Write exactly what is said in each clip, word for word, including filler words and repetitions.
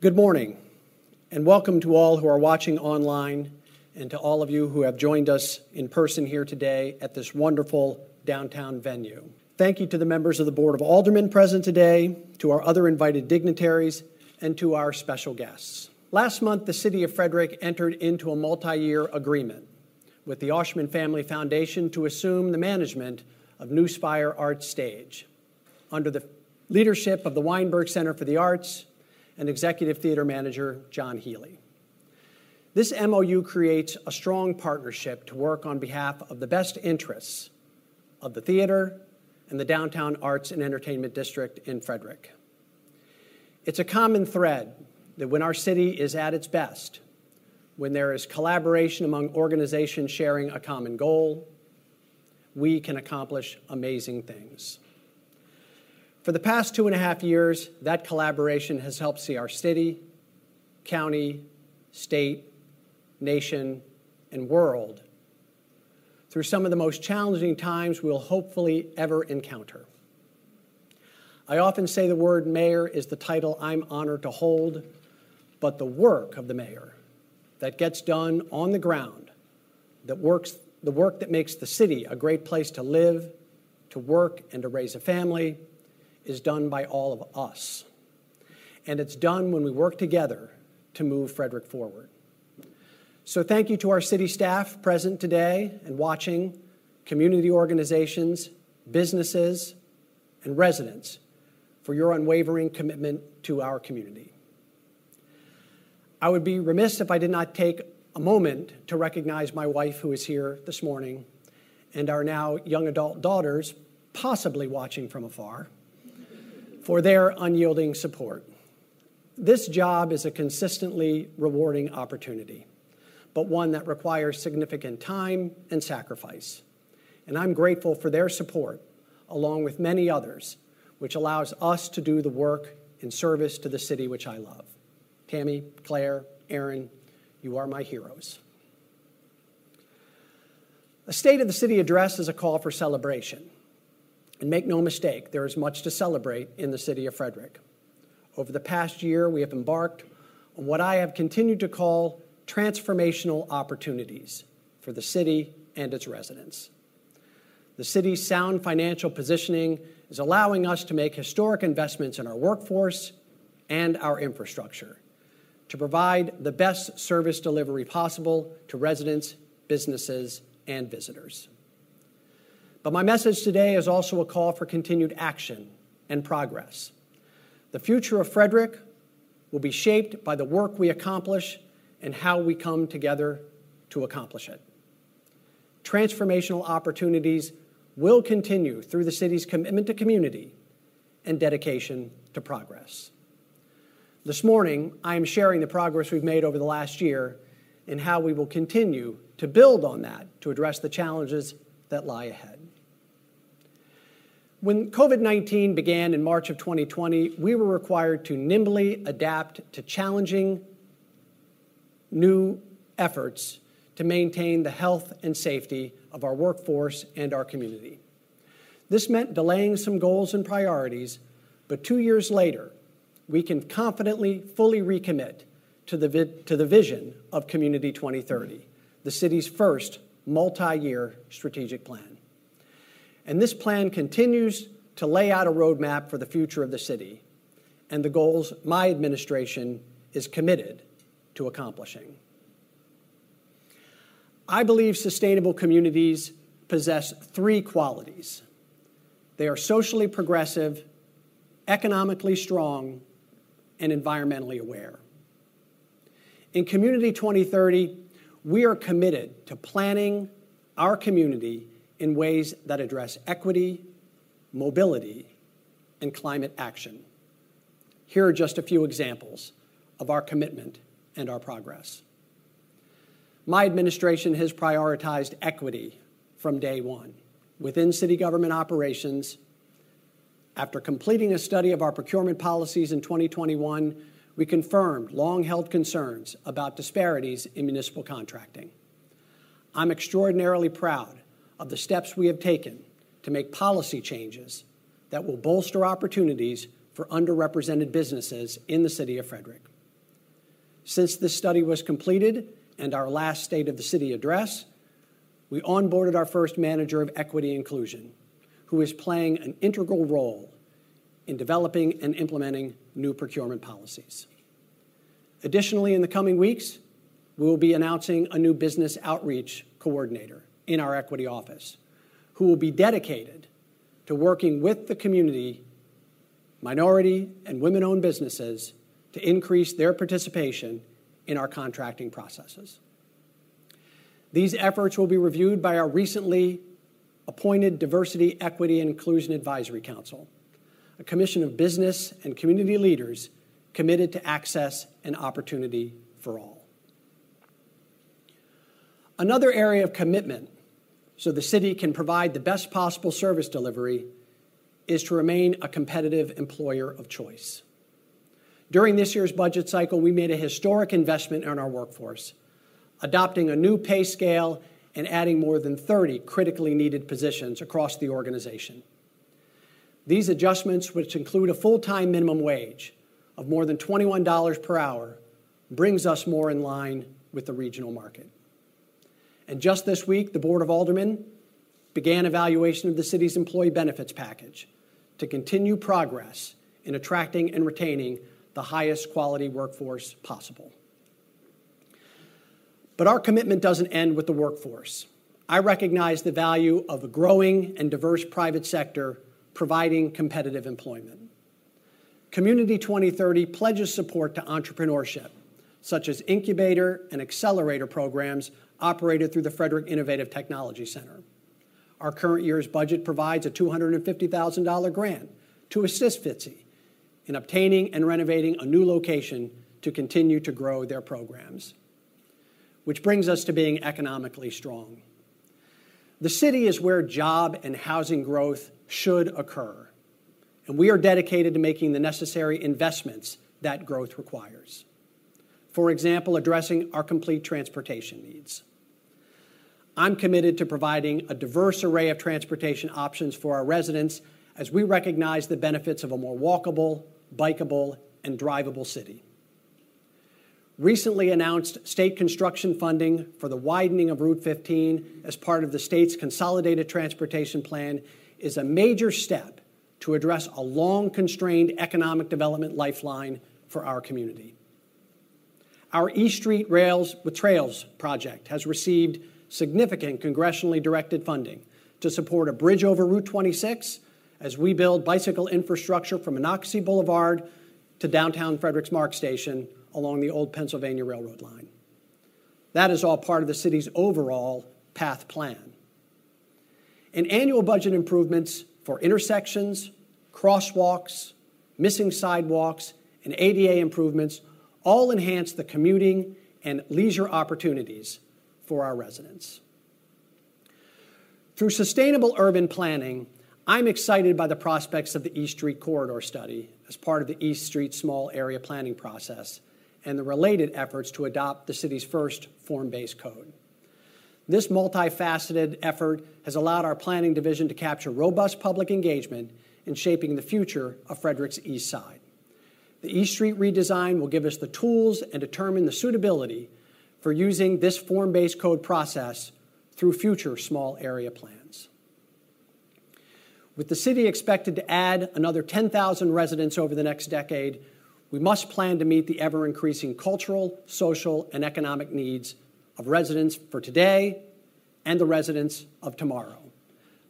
Good morning, and welcome to all who are watching online and to all of you who have joined us in person here today at this wonderful downtown venue. Thank you to the members of the Board of Aldermen present today, to our other invited dignitaries, and to our special guests. Last month, the City of Frederick entered into a multi-year agreement with the Oshman Family Foundation to assume the management of Newspire Arts Stage under the leadership of the Weinberg Center for the Arts and Executive Theater Manager John Healy. This M O U creates a strong partnership to work on behalf of the best interests of the theater and the downtown arts and entertainment district in Frederick. It's a common thread that when our city is at its best, when there is collaboration among organizations sharing a common goal, we can accomplish amazing things. For the past two and a half years, that collaboration has helped see our city, county, state, nation, and world through some of the most challenging times we'll hopefully ever encounter. I often say the word mayor is the title I'm honored to hold, but the work of the mayor that gets done on the ground, that works, the work that makes the city a great place to live, to work, and to raise a family, is done by all of us. And it's done when we work together to move Frederick forward. So thank you to our city staff present today and watching, community organizations, businesses, and residents for your unwavering commitment to our community. I would be remiss if I did not take a moment to recognize my wife, who is here this morning, and our now young adult daughters, possibly watching from afar, for their unyielding support. This job is a consistently rewarding opportunity, but one that requires significant time and sacrifice. And I'm grateful for their support, along with many others, which allows us to do the work in service to the city which I love. Tammy, Claire, Aaron, you are my heroes. A State of the City address is a call for celebration. And make no mistake, there is much to celebrate in the city of Frederick. Over the past year, we have embarked on what I have continued to call transformational opportunities for the city and its residents. The city's sound financial positioning is allowing us to make historic investments in our workforce and our infrastructure to provide the best service delivery possible to residents, businesses, and visitors. But my message today is also a call for continued action and progress. The future of Frederick will be shaped by the work we accomplish and how we come together to accomplish it. Transformational opportunities will continue through the city's commitment to community and dedication to progress. This morning, I am sharing the progress we've made over the last year and how we will continue to build on that to address the challenges that lie ahead. When COVID nineteen began in March of twenty twenty, we were required to nimbly adapt to challenging new efforts to maintain the health and safety of our workforce and our community. This meant delaying some goals and priorities, but two years later, we can confidently fully recommit to the, vi- to the vision of Community twenty thirty, the city's first multi-year strategic plan. And this plan continues to lay out a roadmap for the future of the city and the goals my administration is committed to accomplishing. I believe sustainable communities possess three qualities. They are socially progressive, economically strong, and environmentally aware. In Community twenty thirty, we are committed to planning our community in ways that address equity, mobility, and climate action. Here are just a few examples of our commitment and our progress. My administration has prioritized equity from day one within city government operations. After completing a study of our procurement policies in twenty twenty-one, we confirmed long-held concerns about disparities in municipal contracting. I'm extraordinarily proud of the steps we have taken to make policy changes that will bolster opportunities for underrepresented businesses in the city of Frederick. Since this study was completed and our last State of the City address, we onboarded our first manager of equity inclusion, who is playing an integral role in developing and implementing new procurement policies. Additionally, in the coming weeks, we will be announcing a new business outreach coordinator in our equity office, who will be dedicated to working with the community, minority, and women-owned businesses to increase their participation in our contracting processes. These efforts will be reviewed by our recently appointed Diversity, Equity, and Inclusion Advisory Council, a commission of business and community leaders committed to access and opportunity for all. Another area of commitment so the city can provide the best possible service delivery is to remain a competitive employer of choice. During this year's budget cycle, we made a historic investment in our workforce, adopting a new pay scale and adding more than thirty critically needed positions across the organization. These adjustments, which include a full-time minimum wage of more than twenty-one dollars per hour, brings us more in line with the regional market. And just this week, the Board of Aldermen began evaluation of the city's employee benefits package to continue progress in attracting and retaining the highest quality workforce possible. But our commitment doesn't end with the workforce. I recognize the value of a growing and diverse private sector providing competitive employment. Community twenty thirty pledges support to entrepreneurship, such as incubator and accelerator programs operated through the Frederick Innovative Technology Center. Our current year's budget provides a two hundred fifty thousand dollars grant to assist FITCI in obtaining and renovating a new location to continue to grow their programs. Which brings us to being economically strong. The city is where job and housing growth should occur, and we are dedicated to making the necessary investments that growth requires. For example, addressing our complete transportation needs. I'm committed to providing a diverse array of transportation options for our residents as we recognize the benefits of a more walkable, bikeable, and drivable city. Recently announced state construction funding for the widening of Route fifteen as part of the state's consolidated transportation plan is a major step to address a long-constrained economic development lifeline for our community. Our East Street Rails with Trails project has received significant congressionally directed funding to support a bridge over Route twenty-six as we build bicycle infrastructure from Monocacy Boulevard to downtown Frederick's Mark Station along the old Pennsylvania Railroad line. That is all part of the city's overall PATH plan. And annual budget improvements for intersections, crosswalks, missing sidewalks, and A D A improvements all enhance the commuting and leisure opportunities for our residents. Through sustainable urban planning, I'm excited by the prospects of the East Street Corridor Study as part of the East Street Small Area Planning Process and the related efforts to adopt the city's first form-based code. This multifaceted effort has allowed our planning division to capture robust public engagement in shaping the future of Frederick's East Side. The East Street redesign will give us the tools and determine the suitability for using this form-based code process through future small area plans. With the city expected to add another ten thousand residents over the next decade, we must plan to meet the ever-increasing cultural, social, and economic needs of residents for today and the residents of tomorrow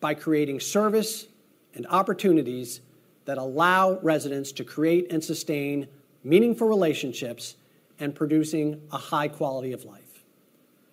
by creating service and opportunities that allow residents to create and sustain meaningful relationships and producing a high quality of life.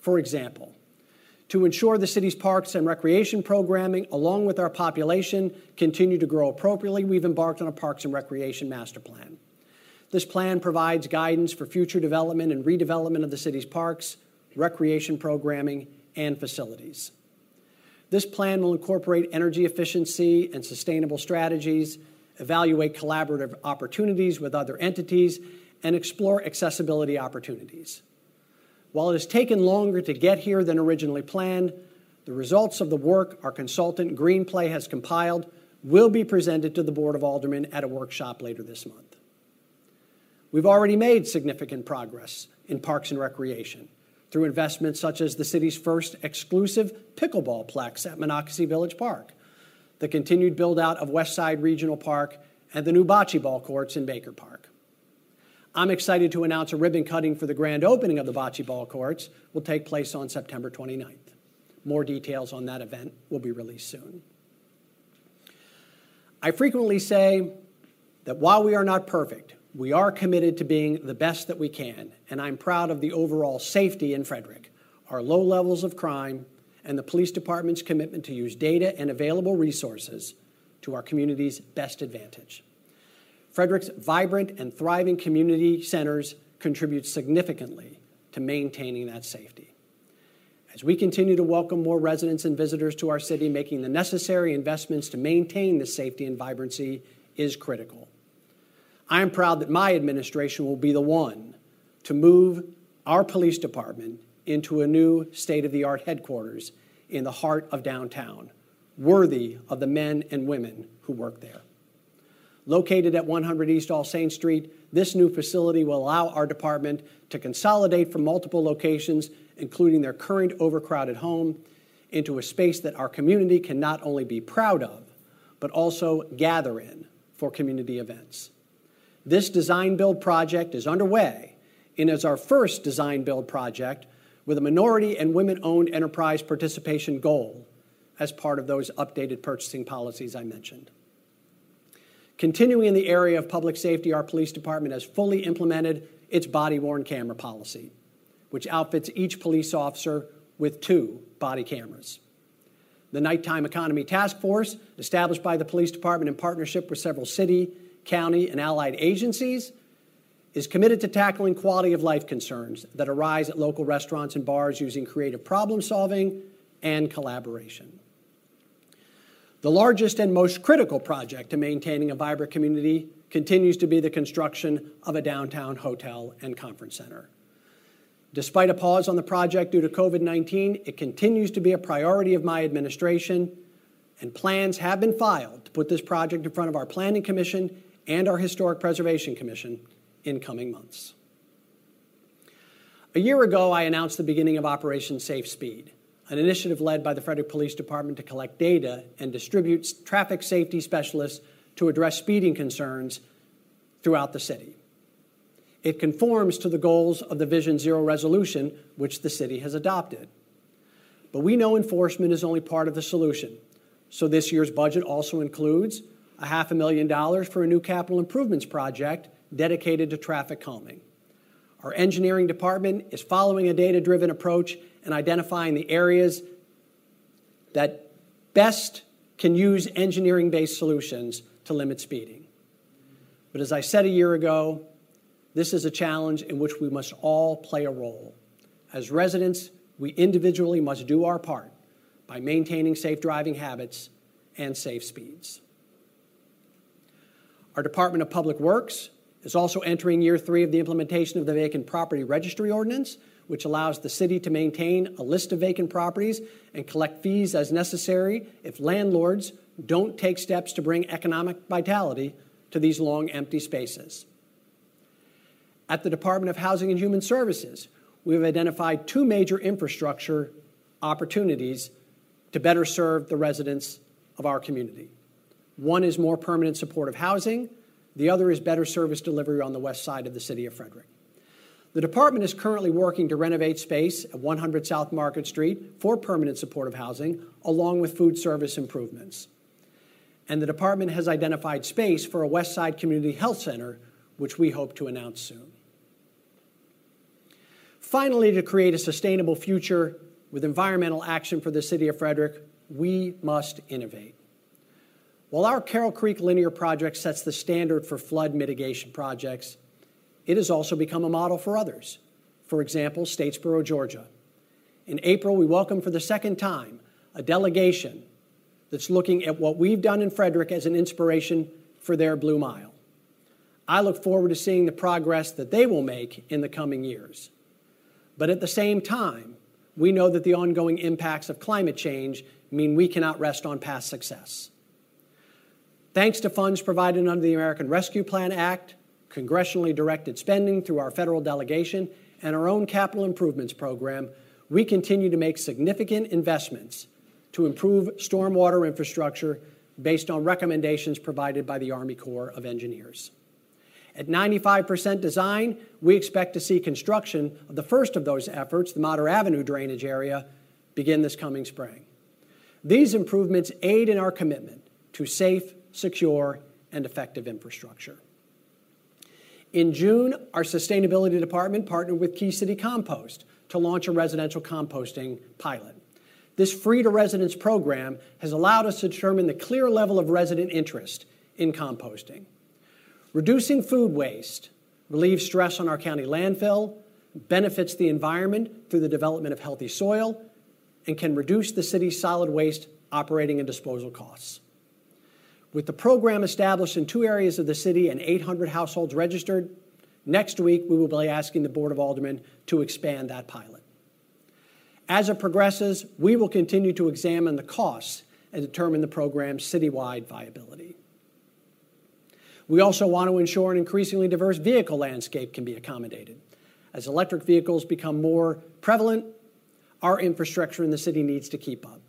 For example, to ensure the city's parks and recreation programming, along with our population, continue to grow appropriately, we've embarked on a Parks and Recreation Master Plan. This plan provides guidance for future development and redevelopment of the city's parks, recreation programming, and facilities. This plan will incorporate energy efficiency and sustainable strategies, evaluate collaborative opportunities with other entities, and explore accessibility opportunities. While it has taken longer to get here than originally planned, the results of the work our consultant Greenplay has compiled will be presented to the Board of Aldermen at a workshop later this month. We've already made significant progress in parks and recreation through investments such as the city's first exclusive pickleball plex at Monocacy Village Park, the continued build-out of Westside Regional Park, and the new bocce ball courts in Baker Park. I'm excited to announce a ribbon cutting for the grand opening of the bocce ball courts will take place on September twenty-ninth. More details on that event will be released soon. I frequently say that while we are not perfect, we are committed to being the best that we can, and I'm proud of the overall safety in Frederick, our low levels of crime, and the police department's commitment to use data and available resources to our community's best advantage. Frederick's vibrant and thriving community centers contribute significantly to maintaining that safety. As we continue to welcome more residents and visitors to our city, making the necessary investments to maintain this safety and vibrancy is critical. I am proud that my administration will be the one to move our police department into a new state-of-the-art headquarters in the heart of downtown, worthy of the men and women who work there. Located at one hundred East All Saints Street, this new facility will allow our department to consolidate from multiple locations, including their current overcrowded home, into a space that our community can not only be proud of, but also gather in for community events. This design-build project is underway and is our first design-build project with a minority and women-owned enterprise participation goal as part of those updated purchasing policies I mentioned. Continuing in the area of public safety, our police department has fully implemented its body-worn camera policy, which outfits each police officer with two body cameras. The Nighttime Economy Task Force, established by the police department in partnership with several city, county, and allied agencies, is committed to tackling quality of life concerns that arise at local restaurants and bars using creative problem solving and collaboration. The largest and most critical project to maintaining a vibrant community continues to be the construction of a downtown hotel and conference center. Despite a pause on the project due to COVID nineteen, it continues to be a priority of my administration, and plans have been filed to put this project in front of our Planning Commission and our Historic Preservation Commission in coming months. A year ago, I announced the beginning of Operation Safe Speed, an initiative led by the Frederick Police Department to collect data and distribute traffic safety specialists to address speeding concerns throughout the city. It conforms to the goals of the Vision Zero Resolution, which the city has adopted. But we know enforcement is only part of the solution, so this year's budget also includes a half a million dollars for a new capital improvements project dedicated to traffic calming. Our engineering department is following a data-driven approach and identifying the areas that best can use engineering-based solutions to limit speeding. But as I said a year ago, this is a challenge in which we must all play a role. As residents, we individually must do our part by maintaining safe driving habits and safe speeds. Our Department of Public Works is also entering year three of the implementation of the Vacant Property Registry Ordinance, which allows the city to maintain a list of vacant properties and collect fees as necessary if landlords don't take steps to bring economic vitality to these long empty spaces. At the Department of Housing and Human Services, we have identified two major infrastructure opportunities to better serve the residents of our community. One is more permanent supportive housing. The other is better service delivery on the west side of the city of Frederick. The department is currently working to renovate space at one hundred South Market Street for permanent supportive housing, along with food service improvements. And the department has identified space for a west side community health center, which we hope to announce soon. Finally, to create a sustainable future with environmental action for the city of Frederick, we must innovate. While our Carroll Creek Linear Project sets the standard for flood mitigation projects, it has also become a model for others. For example, Statesboro, Georgia. In April, we welcomed for the second time a delegation that's looking at what we've done in Frederick as an inspiration for their Blue Mile. I look forward to seeing the progress that they will make in the coming years. But at the same time, we know that the ongoing impacts of climate change mean we cannot rest on past success. Thanks to funds provided under the American Rescue Plan Act, congressionally directed spending through our federal delegation, and our own capital improvements program, we continue to make significant investments to improve stormwater infrastructure based on recommendations provided by the Army Corps of Engineers. At ninety-five percent design, we expect to see construction of the first of those efforts, the Motter Avenue drainage area, begin this coming spring. These improvements aid in our commitment to safe, secure, and effective infrastructure. In June, our Sustainability Department partnered with Key City Compost to launch a residential composting pilot. This free-to-residents program has allowed us to determine the clear level of resident interest in composting. Reducing food waste relieves stress on our county landfill, benefits the environment through the development of healthy soil, and can reduce the city's solid waste operating and disposal costs. With the program established in two areas of the city and eight hundred households registered, next week we will be asking the Board of Aldermen to expand that pilot. As it progresses, we will continue to examine the costs and determine the program's citywide viability. We also want to ensure an increasingly diverse vehicle landscape can be accommodated. As electric vehicles become more prevalent, our infrastructure in the city needs to keep up.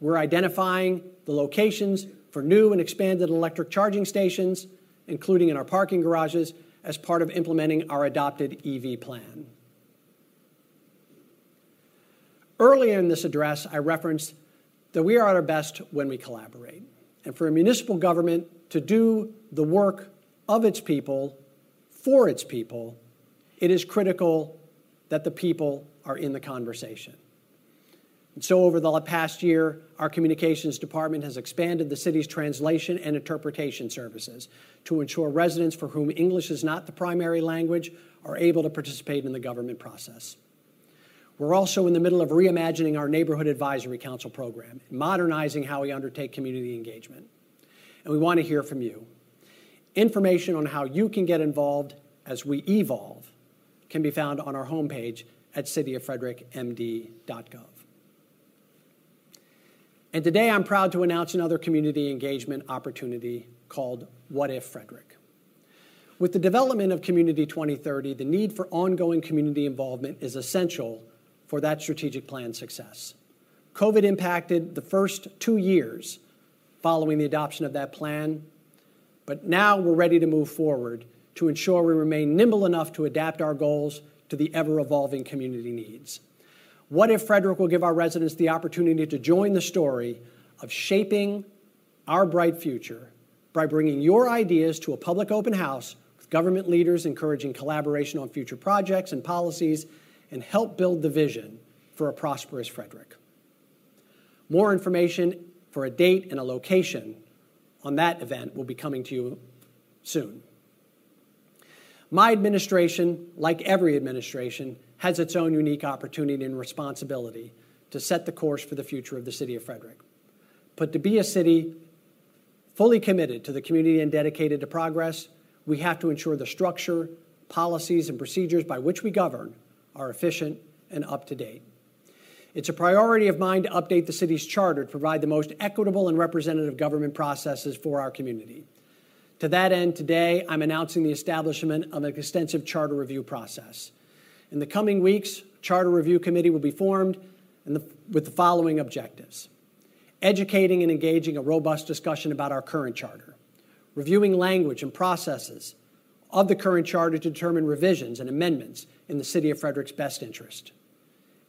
We're identifying the locations for new and expanded electric charging stations, including in our parking garages, as part of implementing our adopted E V plan. Earlier in this address, I referenced that we are at our best when we collaborate. And for a municipal government to do the work of its people, for its people, it is critical that the people are in the conversation. And so over the past year, our communications department has expanded the city's translation and interpretation services to ensure residents for whom English is not the primary language are able to participate in the government process. We're also in the middle of reimagining our Neighborhood Advisory Council program, modernizing how we undertake community engagement. And we want to hear from you. Information on how you can get involved as we evolve can be found on our homepage at city of frederick m d dot gov. And today I'm proud to announce another community engagement opportunity called What If Frederick. With the development of Community twenty thirty, the need for ongoing community involvement is essential for that strategic plan's success. COVID impacted the first two years following the adoption of that plan, but now we're ready to move forward to ensure we remain nimble enough to adapt our goals to the ever-evolving community needs. What If Frederick will give our residents the opportunity to join the story of shaping our bright future by bringing your ideas to a public open house with government leaders, encouraging collaboration on future projects and policies, and help build the vision for a prosperous Frederick. More information for a date and a location on that event will be coming to you soon. My administration, like every administration, has its own unique opportunity and responsibility to set the course for the future of the city of Frederick. But to be a city fully committed to the community and dedicated to progress, we have to ensure the structure, policies, and procedures by which we govern are efficient and up-to-date. It's a priority of mine to update the city's charter to provide the most equitable and representative government processes for our community. To that end, today, I'm announcing the establishment of an extensive charter review process. In the coming weeks, a charter review committee will be formed and the, with the following objectives: educating and engaging a robust discussion about our current charter, reviewing language and processes of the current charter to determine revisions and amendments in the city of Frederick's best interest,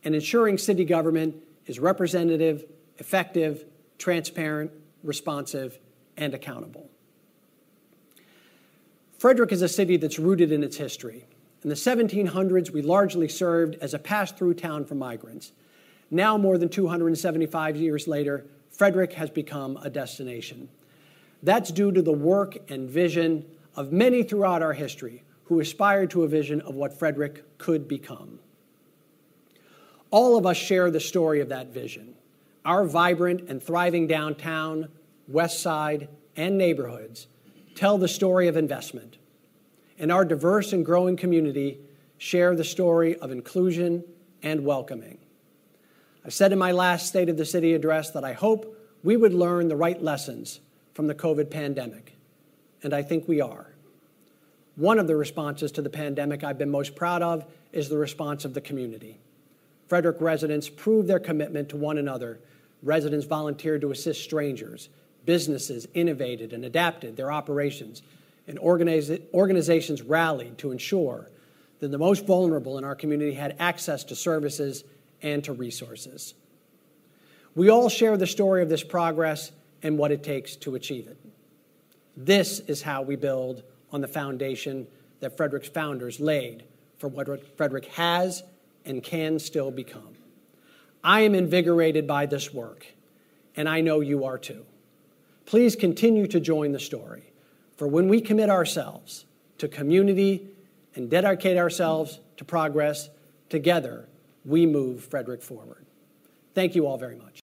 and ensuring city government is representative, effective, transparent, responsive, and accountable. Frederick is a city that's rooted in its history. In the seventeen hundreds, we largely served as a pass-through town for migrants. Now, more than two hundred seventy-five years later, Frederick has become a destination. That's due to the work and vision of many throughout our history who aspired to a vision of what Frederick could become. All of us share the story of that vision. Our vibrant and thriving downtown, west side, and neighborhoods tell the story of investment. And our diverse and growing community share the story of inclusion and welcoming. I said in my last State of the City address that I hope we would learn the right lessons from the COVID pandemic, and I think we are. One of the responses to the pandemic I've been most proud of is the response of the community. Frederick residents proved their commitment to one another. Residents volunteered to assist strangers. Businesses innovated and adapted their operations, and organiza- organizations rallied to ensure that the most vulnerable in our community had access to services and to resources. We all share the story of this progress and what it takes to achieve it. This is how we build on the foundation that Frederick's founders laid for what Frederick has and can still become. I am invigorated by this work, and I know you are too. Please continue to join the story, for when we commit ourselves to community and dedicate ourselves to progress, together we move Frederick forward. Thank you all very much.